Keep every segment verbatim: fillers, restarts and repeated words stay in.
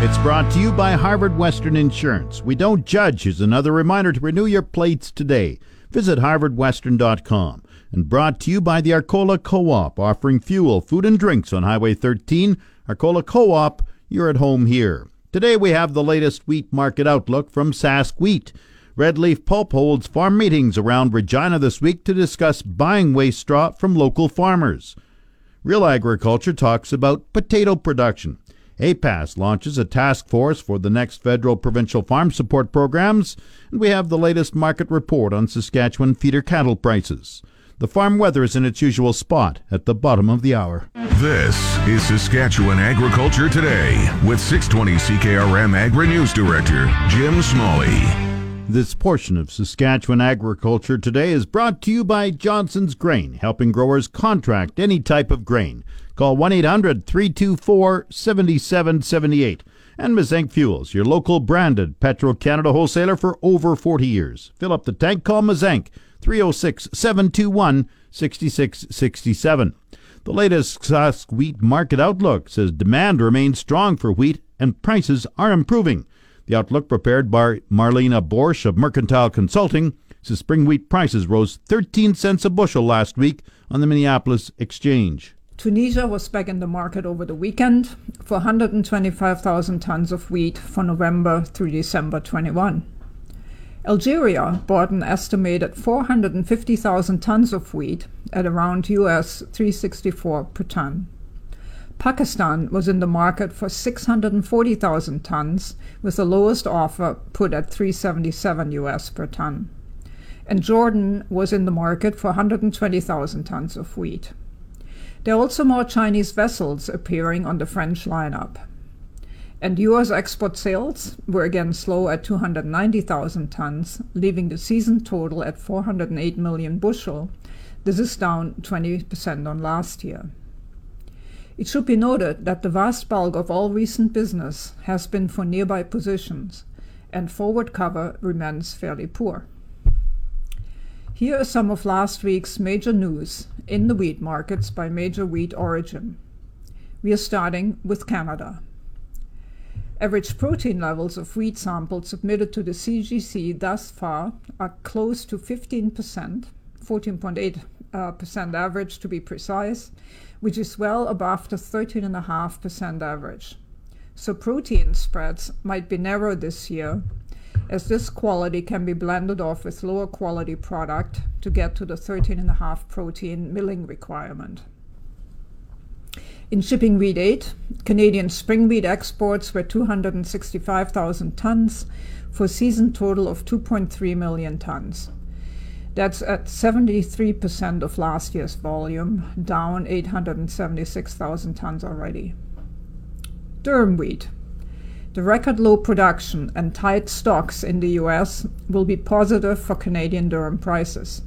It's brought to you by Harvard Western Insurance. We don't judge is another reminder to renew your plates today. Visit harvard western dot com. And brought to you by the Arcola Co-op, offering fuel, food, and drinks on Highway thirteen. Arcola Co-op, you're at home here. Today we have the latest wheat market outlook from Sask Wheat. Redleaf Pulp holds farm meetings around Regina this week to discuss buying waste straw from local farmers. Real Agriculture talks about potato production. A P A S launches a task force for the next federal provincial farm support programs, and we have the latest market report on Saskatchewan feeder cattle prices. The farm weather is in its usual spot at the bottom of the hour. This is Saskatchewan Agriculture Today with six twenty C K R M Agri-News Director Jim Smalley. This portion of Saskatchewan Agriculture Today is brought to you by Johnson's Grain, helping growers contract any type of grain. Call one eight hundred, three two four, seven seven seven eight. And Mazank Fuels, your local branded Petro Canada wholesaler for over forty years. Fill up the tank, call Mazank, three oh six, seven two one, six six six seven. The latest Sask Wheat market outlook says demand remains strong for wheat and prices are improving. The outlook prepared by Marlene Boersch of Mercantile Consulting says spring wheat prices rose thirteen cents a bushel last week on the Minneapolis Exchange. Tunisia was back in the market over the weekend for one hundred twenty-five thousand tons of wheat for November through December twenty-first. Algeria bought an estimated four hundred fifty thousand tons of wheat at around U S three sixty-four per ton. Pakistan was in the market for six hundred forty thousand tons, with the lowest offer put at three seventy-seven U S per ton. And Jordan was in the market for one hundred twenty thousand tons of wheat. There are also more Chinese vessels appearing on the French lineup. And U S export sales were again slow at two hundred ninety thousand tons, leaving the season total at four hundred eight million bushel. This is down twenty percent on last year. It should be noted that the vast bulk of all recent business has been for nearby positions, and forward cover remains fairly poor. Here are some of last week's major news in the wheat markets by major wheat origin. We are starting with Canada. Average protein levels of wheat samples submitted to the C G C thus far are close to fifteen percent, fourteen point eight percent average to be precise, which is well above the thirteen point five percent average. So protein spreads might be narrow this year, as this quality can be blended off with lower quality product to get to the thirteen point five protein milling requirement. In shipping wheat eight, Canadian spring wheat exports were two hundred sixty-five thousand tons for a season total of two point three million tons. That's at seventy-three percent of last year's volume, down eight hundred seventy-six thousand tons already. Durum wheat. The record low production and tight stocks in the U S will be positive for Canadian durum prices.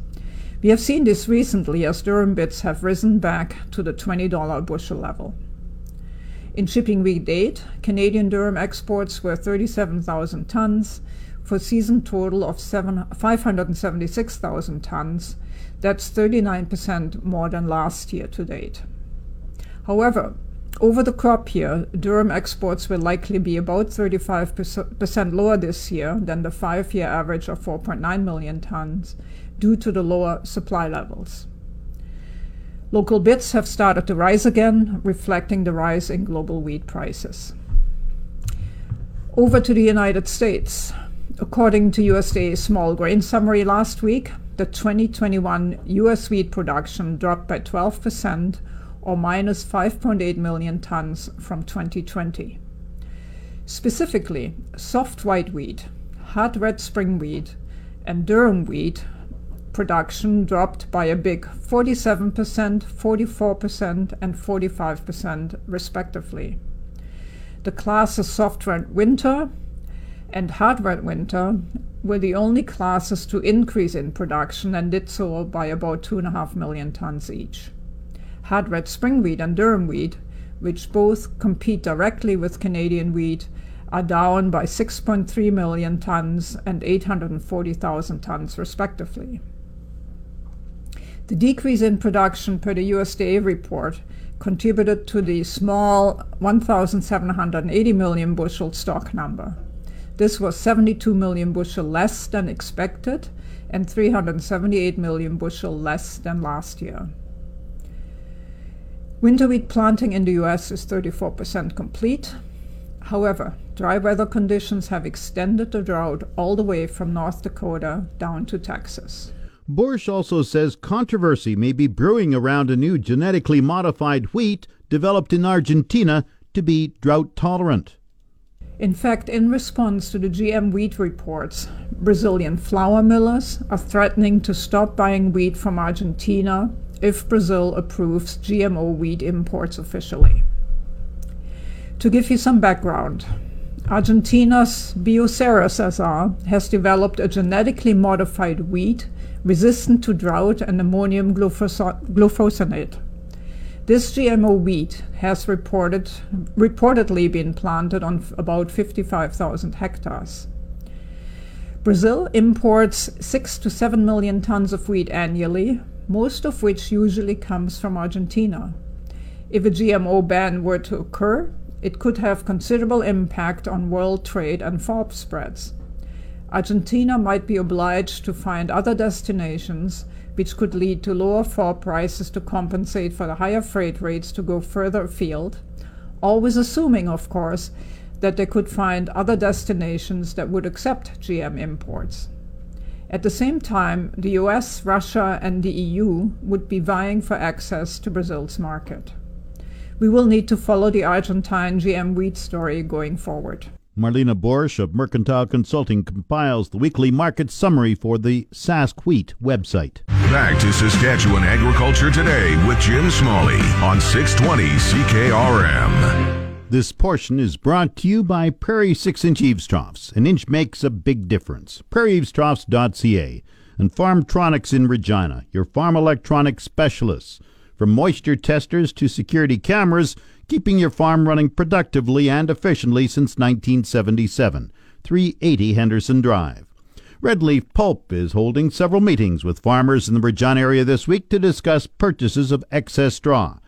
We have seen this recently as durum bits have risen back to the twenty dollars a bushel level. In shipping week eight, Canadian durum exports were thirty-seven thousand tons for a season total of five hundred seventy-six thousand tons. That's thirty-nine percent more than last year to date. However, over the crop year, durum exports will likely be about thirty-five percent lower this year than the five-year average of four point nine million tons. Due to the lower supply levels. Local bits have started to rise again, reflecting the rise in global wheat prices. Over to the United States. According to U S D A's small grain summary last week, the twenty twenty-one U S wheat production dropped by twelve percent, or minus five point eight million tons from twenty twenty. Specifically, soft white wheat, hard red spring wheat, and durum wheat production dropped by a big forty-seven percent, forty-four percent, and forty-five percent respectively. The classes soft red winter and hard red winter were the only classes to increase in production and did so by about two point five million tons each. Hard red spring wheat and durum wheat, which both compete directly with Canadian wheat, are down by six point three million tons and eight hundred forty thousand tons respectively. The decrease in production per the U S D A report contributed to the small one thousand seven hundred eighty million bushel stock number. This was seventy-two million bushel less than expected and three hundred seventy-eight million bushel less than last year. Winter wheat planting in the U S is thirty-four percent complete. However, dry weather conditions have extended the drought all the way from North Dakota down to Texas. Boersch also says controversy may be brewing around a new genetically modified wheat developed in Argentina to be drought tolerant. In fact, in response to the G M wheat reports, Brazilian flour millers are threatening to stop buying wheat from Argentina if Brazil approves G M O wheat imports officially. To give you some background, Argentina's Bioceres S R has developed a genetically modified wheat resistant to drought and ammonium glufosinate. This G M O wheat has reported, reportedly been planted on about fifty-five thousand hectares. Brazil imports six to seven million tons of wheat annually, most of which usually comes from Argentina. If a G M O ban were to occur, it could have considerable impact on world trade and F O B spreads. Argentina might be obliged to find other destinations, which could lead to lower F O B prices to compensate for the higher freight rates to go further afield, always assuming, of course, that they could find other destinations that would accept G M imports. At the same time, the U S, Russia, and the E U would be vying for access to Brazil's market. We will need to follow the Argentine G M wheat story going forward. Marlene Boersch of Mercantile Consulting compiles the weekly market summary for the Sask Wheat website. Back to Saskatchewan Agriculture Today with Jim Smalley on six twenty C K R M. This portion is brought to you by Prairie six-inch Eaves Troughs. An inch makes a big difference. prairie eaves troughs dot c a and Farmtronics in Regina, your farm electronics specialists. From moisture testers to security cameras, keeping your farm running productively and efficiently since nineteen seventy-seven, three eighty Henderson Drive. Redleaf Pulp is holding several meetings with farmers in the Regina area this week to discuss purchases of excess straw.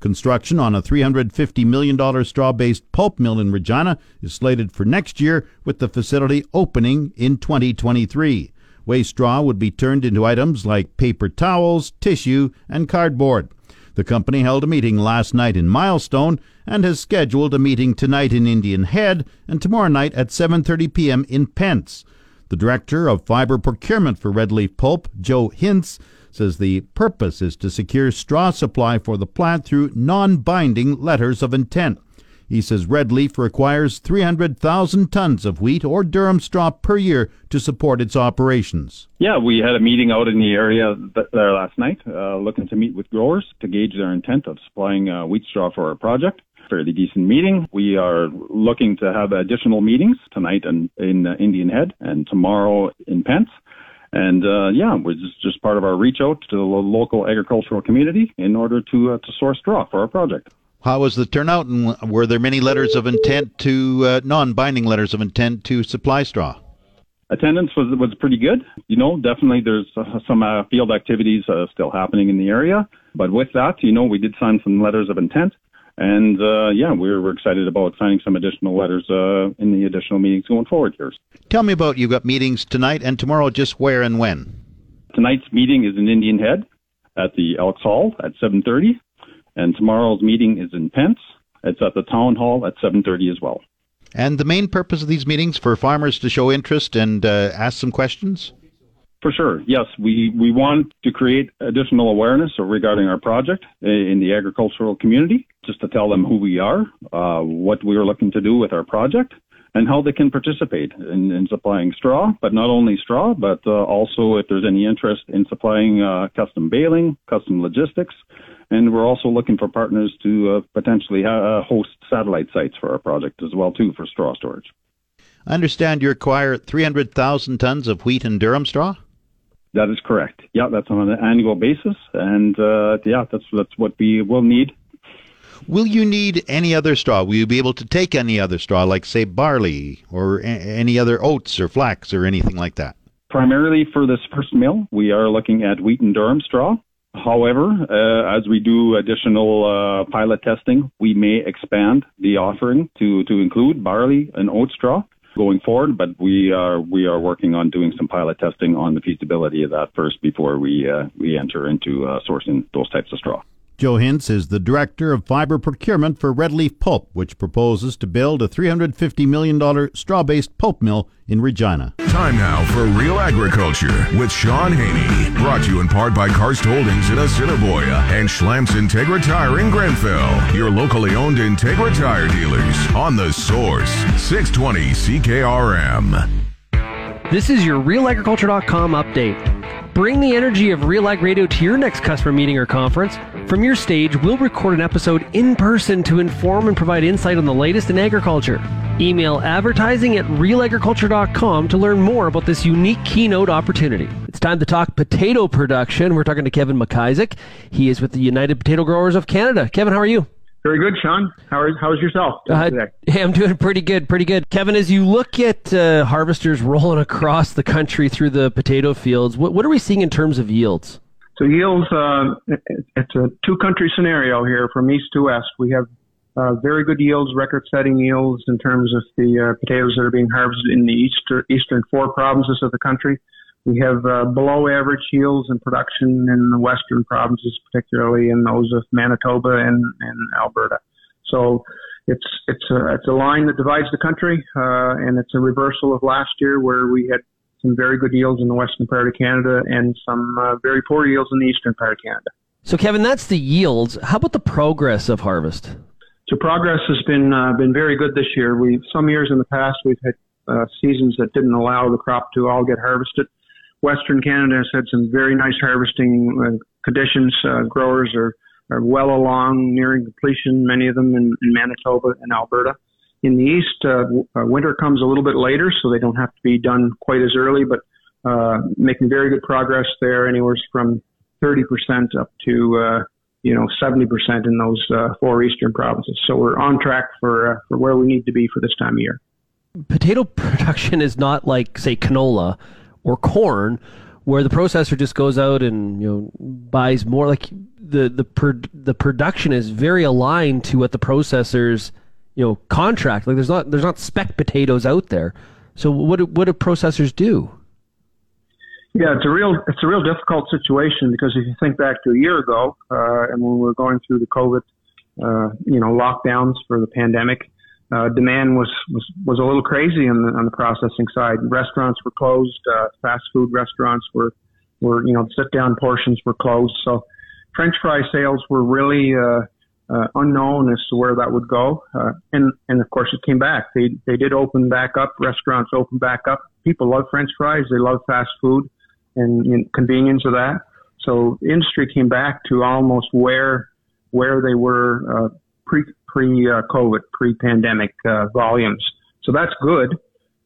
Construction on a three hundred fifty million dollars straw-based pulp mill in Regina is slated for next year, with the facility opening in twenty twenty-three. Waste straw would be turned into items like paper towels, tissue, and cardboard. The company held a meeting last night in Milestone and has scheduled a meeting tonight in Indian Head and tomorrow night at seven thirty p m in Pence. The director of fiber procurement for Redleaf Pulp, Joe Hintz, says the purpose is to secure straw supply for the plant through non-binding letters of intent. He says Redleaf requires three hundred thousand tons of wheat or durum straw per year to support its operations. Yeah, we had a meeting out in the area th- there last night, uh, looking to meet with growers to gauge their intent of supplying uh, wheat straw for our project. Fairly decent meeting. We are looking to have additional meetings tonight in, in uh, Indian Head and tomorrow in Pence. And uh, yeah, it's just, just part of our reach out to the local agricultural community in order to, uh, to source straw for our project. How was the turnout, and were there many letters of intent to, uh, non-binding letters of intent to supply straw? Attendance was was pretty good. You know, definitely there's uh, some uh, field activities uh, still happening in the area. But with that, you know, we did sign some letters of intent. And, uh, yeah, we're, we're excited about signing some additional letters uh, in the additional meetings going forward here. Tell me about, you've got meetings tonight and tomorrow, just where and when? Tonight's meeting is in Indian Head at the Elks Hall at seven thirty. And tomorrow's meeting is in Pence. It's at the Town Hall at seven thirty as well. And the main purpose of these meetings for farmers to show interest and uh, ask some questions? For sure, yes. We, we want to create additional awareness regarding our project in the agricultural community, just to tell them who we are, uh, what we are looking to do with our project, and how they can participate in, in supplying straw, but not only straw, but uh, also if there's any interest in supplying uh, custom baling, custom logistics. And we're also looking for partners to uh, potentially uh, host satellite sites for our project as well, too, for straw storage. I understand you acquire three hundred thousand tons of wheat and durum straw? That is correct. Yeah, that's on an annual basis, and uh, yeah, that's that's what we will need. Will you need any other straw? Will you be able to take any other straw, like, say, barley or a- any other oats or flax or anything like that? Primarily for this first mill, we are looking at wheat and durum straw. However, uh, as we do additional uh, pilot testing, we may expand the offering to, to include barley and oat straw going forward, but we are we are working on doing some pilot testing on the feasibility of that first before we uh, we enter into uh, sourcing those types of straw. Joe Hintz is the Director of Fiber Procurement for Redleaf Pulp, which proposes to build a three hundred fifty million dollars straw-based pulp mill in Regina. Time now for Real Agriculture with Sean Haney. Brought to you in part by Karst Holdings in Assiniboia and Schlamp's Integra Tire in Grenfell. Your locally owned Integra Tire dealers on The Source, six twenty C K R M. This is your real agriculture dot com update. Bring the energy of Real Ag Radio to your next customer meeting or conference. From your stage, we'll record an episode in person to inform and provide insight on the latest in agriculture. Email advertising at real agriculture dot com to learn more about this unique keynote opportunity. It's time to talk potato production. We're talking to Kevin MacIsaac. He is with the United Potato Growers of Canada. Kevin, how are you? Very good, Sean. How is how's yourself? Uh, hey, I'm doing pretty good, pretty good. Kevin, as you look at uh, harvesters rolling across the country through the potato fields, what, what are we seeing in terms of yields? So yields, uh, it's a two-country scenario here from east to west. We have uh, very good yields, record-setting yields in terms of the uh, potatoes that are being harvested in the eastern, eastern four provinces of the country. We have uh, below-average yields in production in the western provinces, particularly in those of Manitoba and, and Alberta. So it's it's a, it's a line that divides the country, uh, and it's a reversal of last year where we had some very good yields in the western part of Canada and some uh, very poor yields in the eastern part of Canada. So, Kevin, that's the yields. How about the progress of harvest? So progress has been uh, been very good this year. We some years in the past we've had uh, seasons that didn't allow the crop to all get harvested. Western Canada has had some very nice harvesting uh, conditions. Uh, growers are, are well along, nearing completion, many of them in, in Manitoba and Alberta. In the east, uh, w- uh, winter comes a little bit later, so they don't have to be done quite as early, but uh, making very good progress there, anywhere from thirty percent up to uh, you know seventy percent in those uh, four eastern provinces. So we're on track for, uh, for where we need to be for this time of year. Potato production is not like, say, canola or corn, where the processor just goes out and you know buys more. Like the the per, the production is very aligned to what the processors you know contract. Like there's not there's not spec potatoes out there. So what do, what do processors do? Yeah, it's a real it's a real difficult situation because if you think back to a year ago uh, and when we were going through the COVID uh, you know lockdowns for the pandemic. Uh, demand was, was, was a little crazy on the, on the processing side. Restaurants were closed. Uh, fast food restaurants were, were, you know, sit down portions were closed. So French fry sales were really, uh, uh, unknown as to where that would go. Uh, and, and of course it came back. They, they did open back up. Restaurants opened back up. People love French fries. They love fast food and, and convenience of that. So the industry came back to almost where, where they were, uh, pre, pre-COVID, pre-pandemic uh, volumes. So that's good.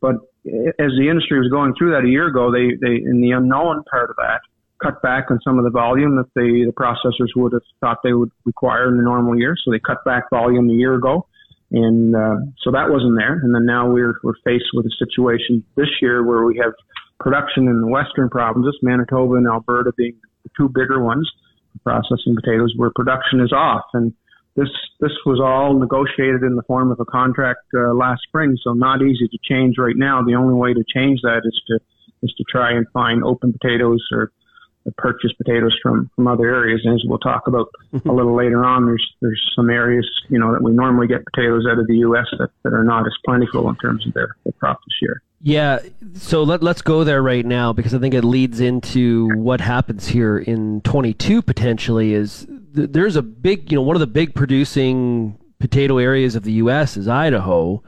But as the industry was going through that a year ago, they, they in the unknown part of that, cut back on some of the volume that they, the processors would have thought they would require in the normal year. So they cut back volume a year ago. And uh, so that wasn't there. And then now we're, we're faced with a situation this year where we have production in the western provinces, Manitoba and Alberta being the two bigger ones, processing potatoes, where production is off. And This this was all negotiated in the form of a contract uh, last spring, so not easy to change right now. The only way to change that is to is to try and find open potatoes or purchase potatoes from, from other areas. And as we'll talk about a little later on, there's there's some areas, you know, that we normally get potatoes out of the U S that, that are not as plentiful in terms of their, their crop this year. Yeah, so let, let's go there right now, because I think it leads into what happens here in twenty-two potentially is th- there's a big, you know, one of the big producing potato areas of the U S is Idaho.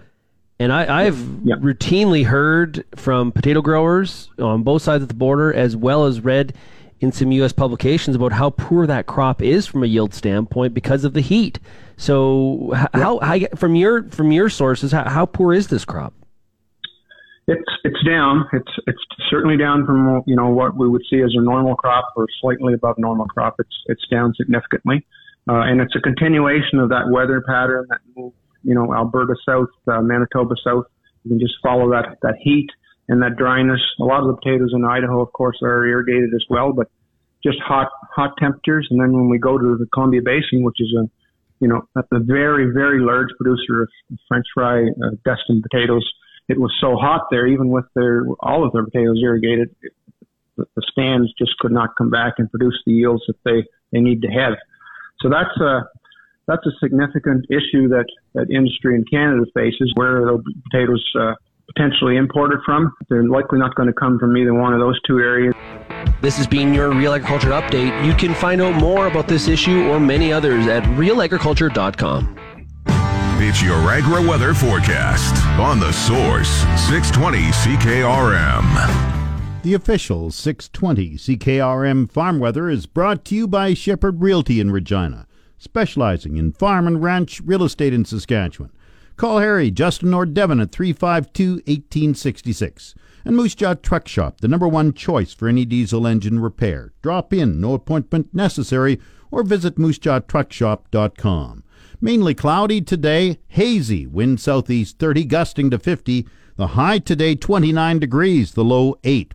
And I, I've yeah. routinely heard from potato growers on both sides of the border, as well as read in some U S publications about how poor that crop is from a yield standpoint because of the heat. So, yeah. how, how from your from your sources, how, how poor is this crop? It's it's down. It's it's certainly down from you know what we would see as a normal crop or slightly above normal crop. It's it's down significantly, uh, and it's a continuation of that weather pattern that moved. You know, Alberta south, uh, Manitoba south. You can just follow that, that heat and that dryness. A lot of the potatoes in Idaho, of course, are irrigated as well, but just hot, hot temperatures. And then when we go to the Columbia Basin, which is a, you know, a very, very large producer of French fry uh, destined potatoes, it was so hot there, even with their, all of their potatoes irrigated, it, the stands just could not come back and produce the yields that they, they need to have. So that's a, uh, That's a significant issue that, that industry in Canada faces, where the potatoes uh, potentially imported from. They're likely not going to come from either one of those two areas. This has been your Real Agriculture Update. You can find out more about this issue or many others at real agriculture dot com. It's your Agra Weather Forecast on The Source, six twenty C K R M. The official six twenty C K R M farm weather is brought to you by Shepherd Realty in Regina, specializing in farm and ranch real estate in Saskatchewan. Call Harry, Justin, or Devin at three five two, one eight six six. And Moose Jaw Truck Shop, the number one choice for any diesel engine repair. Drop in, no appointment necessary, or visit moose jaw truck shop dot com. Mainly cloudy today, hazy, wind southeast thirty, gusting to fifty. The high today, twenty-nine degrees, the low eight.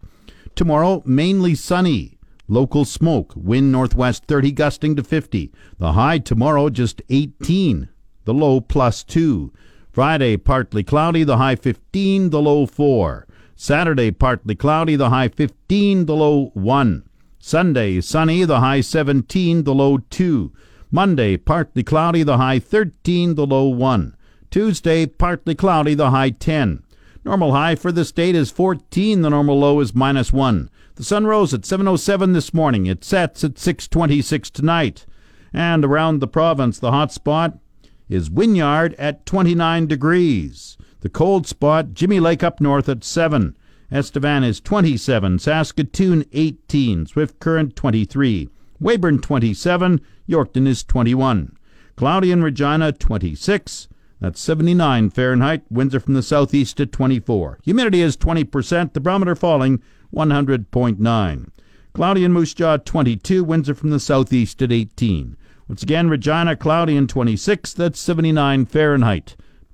Tomorrow, mainly sunny. Local smoke, wind northwest thirty, gusting to fifty. The high tomorrow just eighteen, the low plus two. Friday, partly cloudy, the high fifteen, the low four. Saturday, partly cloudy, the high fifteen, the low one. Sunday, sunny, the high seventeen, the low two. Monday, partly cloudy, the high thirteen, the low one. Tuesday, partly cloudy, the high ten. Normal high for the state is fourteen, the normal low is minus one. The sun rose at seven oh seven this morning. It sets at six twenty-six tonight. And around the province, the hot spot is Wynyard at twenty-nine degrees. The cold spot, Jimmy Lake up north at seven. Estevan is twenty-seven. Saskatoon, eighteen. Swift Current, twenty-three. Weyburn, twenty-seven. Yorkton is twenty-one. Cloudy in Regina, twenty-six. That's seventy-nine Fahrenheit. Winds are from the southeast at twenty-four. Humidity is twenty percent. The barometer falling one hundred point nine. Cloudy in Moose Jaw, twenty-two. Winds are from the southeast at eighteen. Once again, Regina, cloudy in twenty-six. That's seventy-nine Fahrenheit.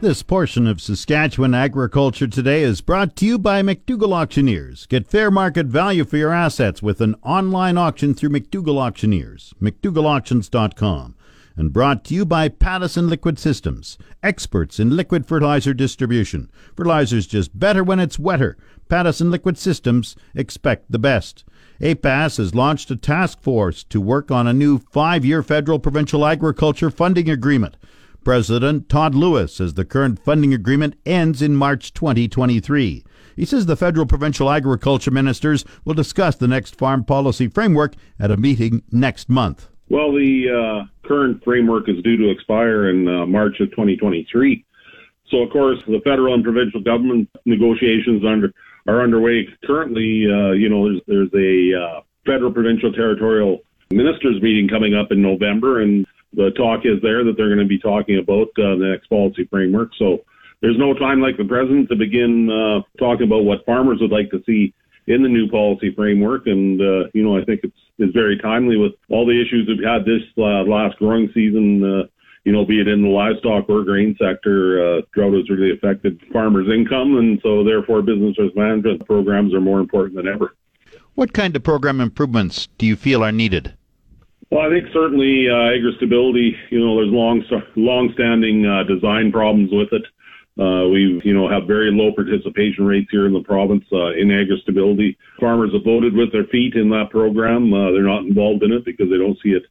This portion of Saskatchewan Agriculture Today is brought to you by McDougall Auctioneers. Get fair market value for your assets with an online auction through McDougall Auctioneers, mcdougall auctions dot com. And brought to you by Pattison Liquid Systems, experts in liquid fertilizer distribution. Fertilizer's just better when it's wetter. Pattison Liquid Systems, expect the best. A P A S has launched a task force to work on a new five-year federal-provincial agriculture funding agreement. President Todd Lewis says the current funding agreement ends in March twenty twenty-three. He says the federal provincial agriculture ministers will discuss the next farm policy framework at a meeting next month. Well, the uh, current framework is due to expire in uh, March of twenty twenty-three. So, of course, the federal and provincial government negotiations under are underway currently. Uh, you know, there's, there's a uh, federal provincial territorial ministers meeting coming up in November, and the talk is there that they're going to be talking about uh, the next policy framework. So there's no time like the present to begin uh, talking about what farmers would like to see in the new policy framework. And, uh, you know, I think it's, it's very timely with all the issues we've had this uh, last growing season, uh, you know, be it in the livestock or grain sector, uh, drought has really affected farmers' income, and so therefore business risk management programs are more important than ever. What kind of program improvements do you feel are needed? Well, I think certainly uh, agri-stability, you know, there's long, long-standing uh, design problems with it. Uh, we, you know, have very low participation rates here in the province uh, in agri-stability. Farmers have voted with their feet in that program. Uh, they're not involved in it because they don't see it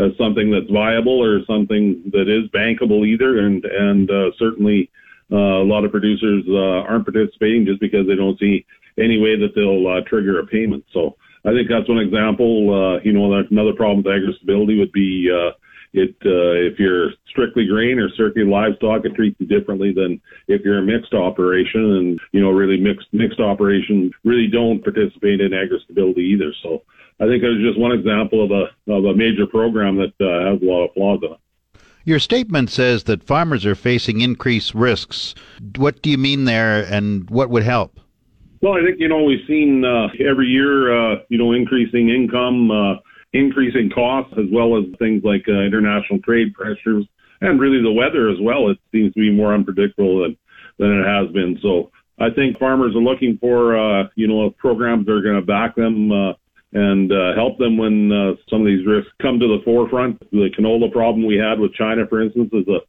as something that's viable or something that is bankable either. And, and uh, certainly uh, a lot of producers uh, aren't participating just because they don't see any way that they'll uh, trigger a payment. So I think that's one example. Uh, you know, another problem with agri-stability would be uh, It, uh, if you're strictly grain or strictly livestock, it treats you differently than if you're a mixed operation, and, you know, really mixed, mixed operations really don't participate in agri-stability either. So I think there's just one example of a, of a major program that uh, has a lot of flaws in it. Your statement says that farmers are facing increased risks. What do you mean there, and what would help? Well, I think, you know, we've seen uh, every year, uh, you know, increasing income, uh, increasing costs, as well as things like uh, international trade pressures, and really the weather as well. It seems to be more unpredictable than, than it has been. So I think farmers are looking for, uh, you know, programs that are going to back them uh, and uh, help them when uh, some of these risks come to the forefront. The canola problem we had with China, for instance, is a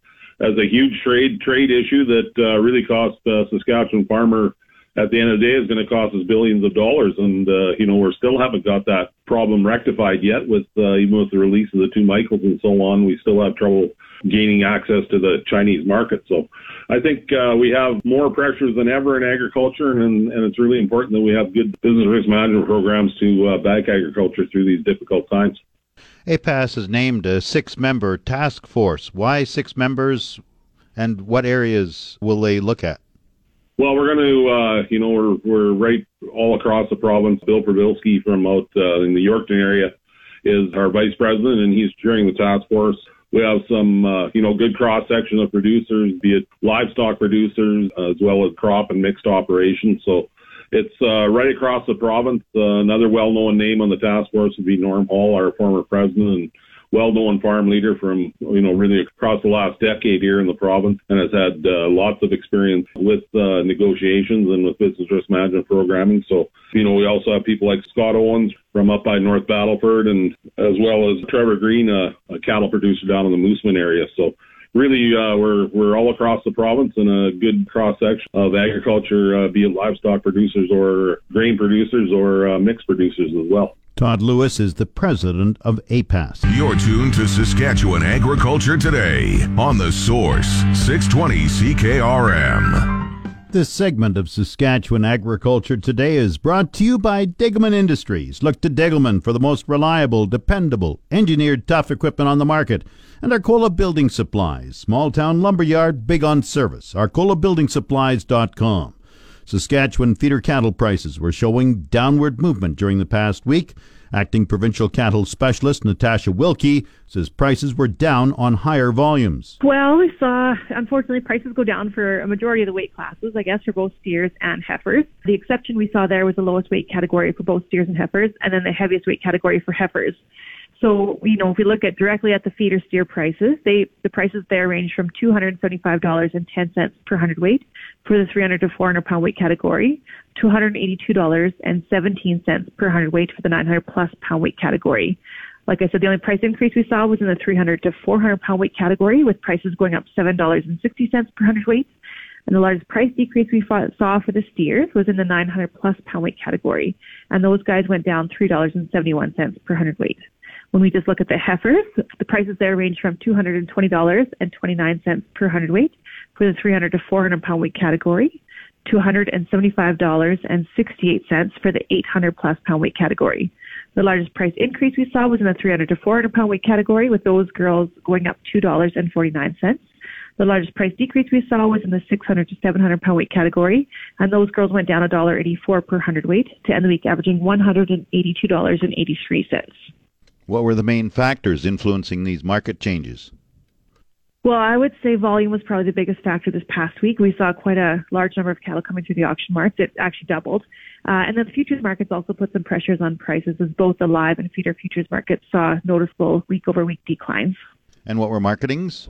as a huge trade trade issue that uh, really cost uh, Saskatchewan farmer. At the end of the day, it's going to cost us billions of dollars. And, uh, you know, we still haven't got that problem rectified yet with, uh, even with the release of the two Michaels and so on. We still have trouble gaining access to the Chinese market. So I think uh, we have more pressures than ever in agriculture, and, and it's really important that we have good business risk management programs to uh, back agriculture through these difficult times. A P A S has named a six-member task force. Why six members, and what areas will they look at? Well, we're going to, uh, you know, we're we're right all across the province. Bill Pervilski from out uh, in the Yorkton area is our vice president, and he's chairing the task force. We have some, uh, you know, good cross-section of producers, be it livestock producers, uh, as well as crop and mixed operations. So it's uh, right across the province. Uh, another well-known name on the task force would be Norm Hall, our former president, and well-known farm leader from, you know, really across the last decade here in the province, and has had uh, lots of experience with uh, negotiations and with business risk management programming. So, you know, we also have people like Scott Owens from up by North Battleford, and as well as Trevor Green, uh, a cattle producer down in the Mooseman area. So really, uh, we're we're all across the province in a good cross-section of agriculture, uh, be it livestock producers or grain producers or uh, mixed producers as well. Todd Lewis is the president of A P A S. You're tuned to Saskatchewan Agriculture Today on The Source, six twenty C K R M. This segment of Saskatchewan Agriculture Today is brought to you by Degelman Industries. Look to Degelman for the most reliable, dependable, engineered tough equipment on the market. And Arcola Building Supplies, small-town lumberyard, big on service. Arcola Building Supplies dot com. Saskatchewan feeder cattle prices were showing downward movement during the past week. Acting provincial cattle specialist Natasha Wilkie says prices were down on higher volumes. Well, we saw, unfortunately, prices go down for a majority of the weight classes, I guess, for both steers and heifers. The exception we saw there was the lowest weight category for both steers and heifers, and then the heaviest weight category for heifers. So, you know, if we look at directly at the feeder steer prices, they the prices there range from two hundred seventy-five dollars and ten cents per hundredweight for the three hundred to four hundred pound weight category, to one hundred eighty-two dollars and seventeen cents per hundredweight for the nine hundred plus pound weight category. Like I said, the only price increase we saw was in the three hundred to four hundred pound weight category, with prices going up seven dollars and sixty cents per hundredweight. And the largest price decrease we saw for the steers was in the nine hundred plus pound weight category, and those guys went down three dollars and seventy-one cents per hundredweight. When we just look at the heifers, the prices there range from two hundred twenty dollars and twenty-nine cents per hundredweight for the three hundred to four hundred pound weight category, to one hundred seventy-five dollars and sixty-eight cents for the eight hundred plus pound weight category. The largest price increase we saw was in the three hundred to four hundred pound weight category, with those girls going up two dollars and forty-nine cents. The largest price decrease we saw was in the six hundred to seven hundred pound weight category, and those girls went down one dollar and eighty-four cents per hundredweight to end the week averaging one hundred eighty-two dollars and eighty-three cents. What were the main factors influencing these market changes? Well, I would say volume was probably the biggest factor this past week. We saw quite a large number of cattle coming through the auction market. It actually doubled. Uh, and then the futures markets also put some pressures on prices, as both the live and feeder futures markets saw noticeable week-over-week declines. And what were marketings?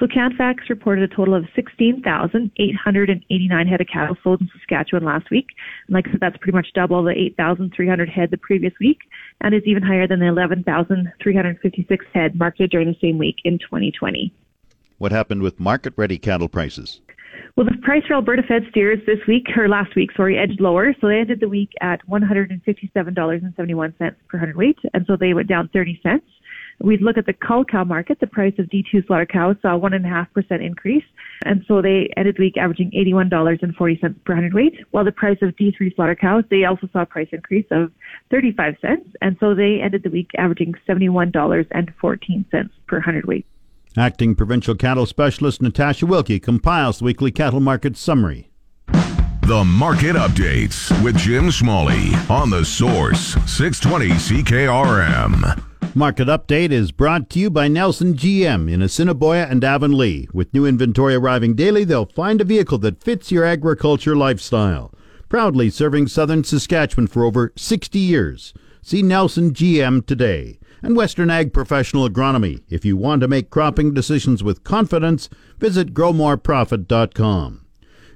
So Canfax reported a total of sixteen thousand eight hundred eighty-nine head of cattle sold in Saskatchewan last week. And like I said, that's pretty much double the eight thousand three hundred head the previous week, and is even higher than the eleven thousand three hundred fifty-six head marketed during the same week in twenty twenty. What happened with market-ready cattle prices? Well, the price for Alberta fed steers this week, or last week, sorry, edged lower. So they ended the week at one hundred fifty-seven dollars and seventy-one cents per hundredweight, and so they went down thirty cents. We'd look at the cull cow market. The price of D two slaughter cows saw a one point five percent increase, and so they ended the week averaging eighty-one dollars and forty cents per hundredweight, while the price of D three slaughter cows, they also saw a price increase of thirty-five cents, and so they ended the week averaging seventy-one dollars and fourteen cents per hundredweight. Acting Provincial Cattle Specialist Natasha Wilkie compiles the weekly cattle market summary. The Market Updates with Jim Smalley on The Source, six twenty C K R M. Market Update is brought to you by Nelson G M in Assiniboia and Avonlea. With new inventory arriving daily, they'll find a vehicle that fits your agriculture lifestyle. Proudly serving southern Saskatchewan for over sixty years. See Nelson G M today. And Western Ag Professional Agronomy. If you want to make cropping decisions with confidence, visit grow more profit dot com.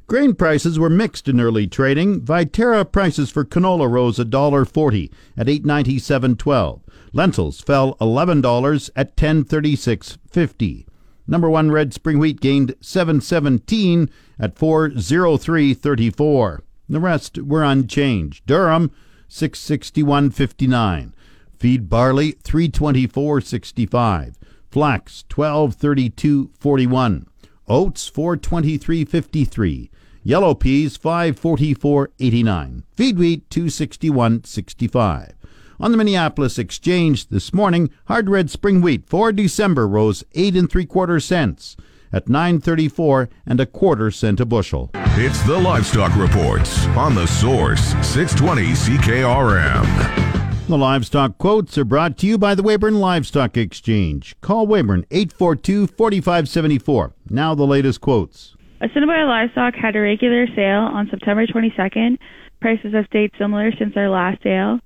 Grain prices were mixed in early trading. Viterra prices for canola rose one dollar forty at eight ninety-seven twelve. Lentils fell eleven dollars at ten thirty-six fifty. Number one red spring wheat gained seven seventeen at four oh three thirty-four. The rest were unchanged. Durham six sixty-one fifty-nine. Feed barley three twenty-four sixty-five. Flax twelve thirty-two forty-one. Oats four twenty-three fifty-three. Yellow peas five forty-four eighty-nine. Feed wheat two sixty-one sixty-five. On the Minneapolis Exchange this morning, hard red spring wheat for December rose eight and three quarter cents at nine thirty-four and a quarter cent a bushel. It's the Livestock Reports on The Source, six twenty C K R M. The livestock quotes are brought to you by the Weyburn Livestock Exchange. Call Weyburn eight four two, four five seven four. Now the latest quotes. Assiniboia Livestock had a regular sale on September twenty-second. Prices have stayed similar since our last sale.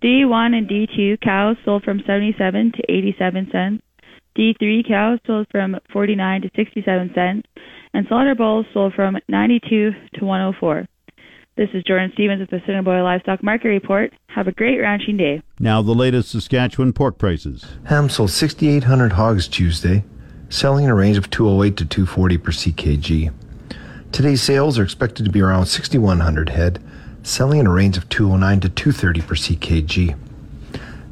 D one and D two cows sold from seventy-seven to eighty-seven cents. D three cows sold from forty-nine to sixty-seven cents. And slaughter bulls sold from ninety-two to one oh four. This is Jordan Stevens with the Assiniboia Livestock Market Report. Have a great ranching day. Now the latest Saskatchewan pork prices. Ham sold sixty-eight hundred hogs Tuesday, selling in a range of two oh eight to two forty per C K G. Today's sales are expected to be around sixty-one hundred head, selling in a range of two oh nine to two thirty per C K G.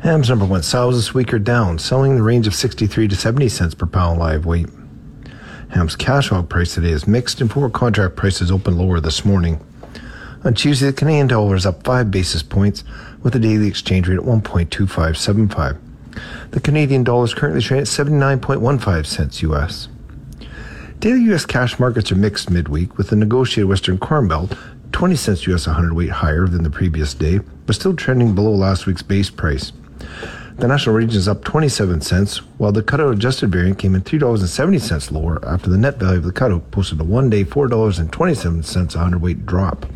Ham's number one sows this week are down, selling in the range of sixty-three to seventy cents per pound live weight. Ham's cash hog price today is mixed, and forward contract prices opened lower this morning. On Tuesday, the Canadian dollar is up five basis points, with the daily exchange rate at one point two five seven five. The Canadian dollar is currently trading at seventy-nine point one five cents U S. Daily U S cash markets are mixed midweek, with the negotiated Western Corn Belt twenty cents U S hundredweight higher than the previous day, but still trending below last week's base price. The national region is up twenty-seven cents, while the cutout adjusted variant came in three dollars and seventy cents lower after the net value of the cutout posted a one-day four dollars and twenty-seven cents a hundredweight drop.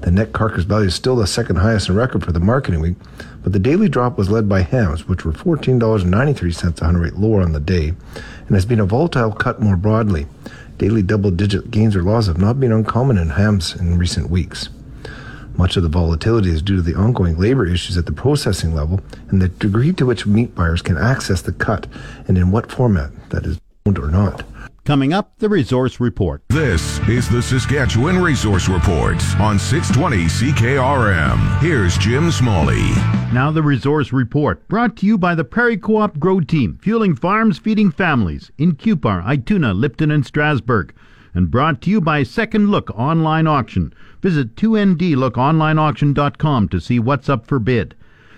The net carcass value is still the second highest in record for the marketing week, but the daily drop was led by hams, which were fourteen dollars and ninety-three cents a hundredweight lower on the day, and has been a volatile cut more broadly. Daily double-digit gains or losses have not been uncommon in hams in recent weeks. Much of the volatility is due to the ongoing labor issues at the processing level and the degree to which meat buyers can access the cut and in what format, that is, owned or not. Coming up, the Resource Report. This is the Saskatchewan Resource Report on six twenty C K R M. Here's Jim Smalley. Now the Resource Report, brought to you by the Prairie Co-op Grow Team, fueling farms, feeding families, in Cupar, Ituna, Lipton, and Strasbourg. And brought to you by Second Look Online Auction. Visit two N D look online auction dot com to see what's up for bid.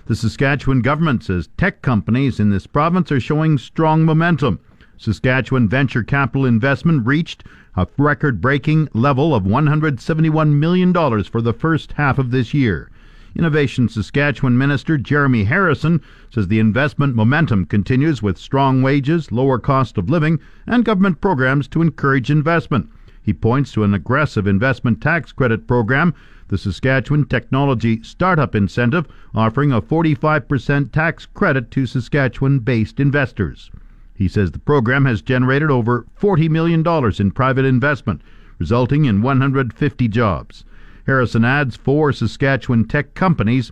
The Saskatchewan government says tech companies in this province are showing strong momentum. Saskatchewan venture capital investment reached a record-breaking level of one hundred seventy-one million dollars for the first half of this year. Innovation Saskatchewan Minister Jeremy Harrison says the investment momentum continues with strong wages, lower cost of living, and government programs to encourage investment. He points to an aggressive investment tax credit program, the Saskatchewan Technology Startup Incentive, offering a forty-five percent tax credit to Saskatchewan-based investors. He says the program has generated over forty million dollars in private investment, resulting in one hundred fifty jobs. Harrison adds four Saskatchewan tech companies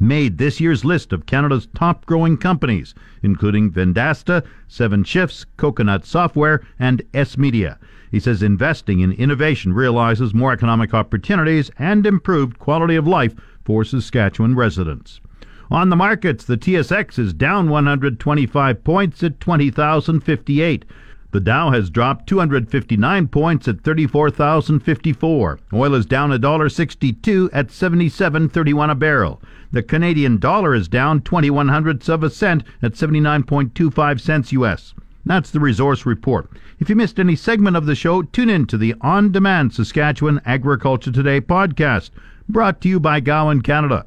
made this year's list of Canada's top growing companies, including Vendasta, Seven Shifts, Coconut Software, and S-Media. He says investing in innovation realizes more economic opportunities and improved quality of life for Saskatchewan residents. On the markets, the T S X is down one hundred twenty-five points at twenty thousand fifty-eight. The Dow has dropped two hundred fifty-nine points at thirty-four thousand fifty-four. Oil is down one dollar sixty-two at seventy-seven thirty-one a barrel. The Canadian dollar is down twenty-one hundredths of a cent at seventy-nine point two five cents U S. That's the resource report. If you missed any segment of the show, tune in to the on-demand Saskatchewan Agriculture Today podcast, brought to you by Gowan Canada.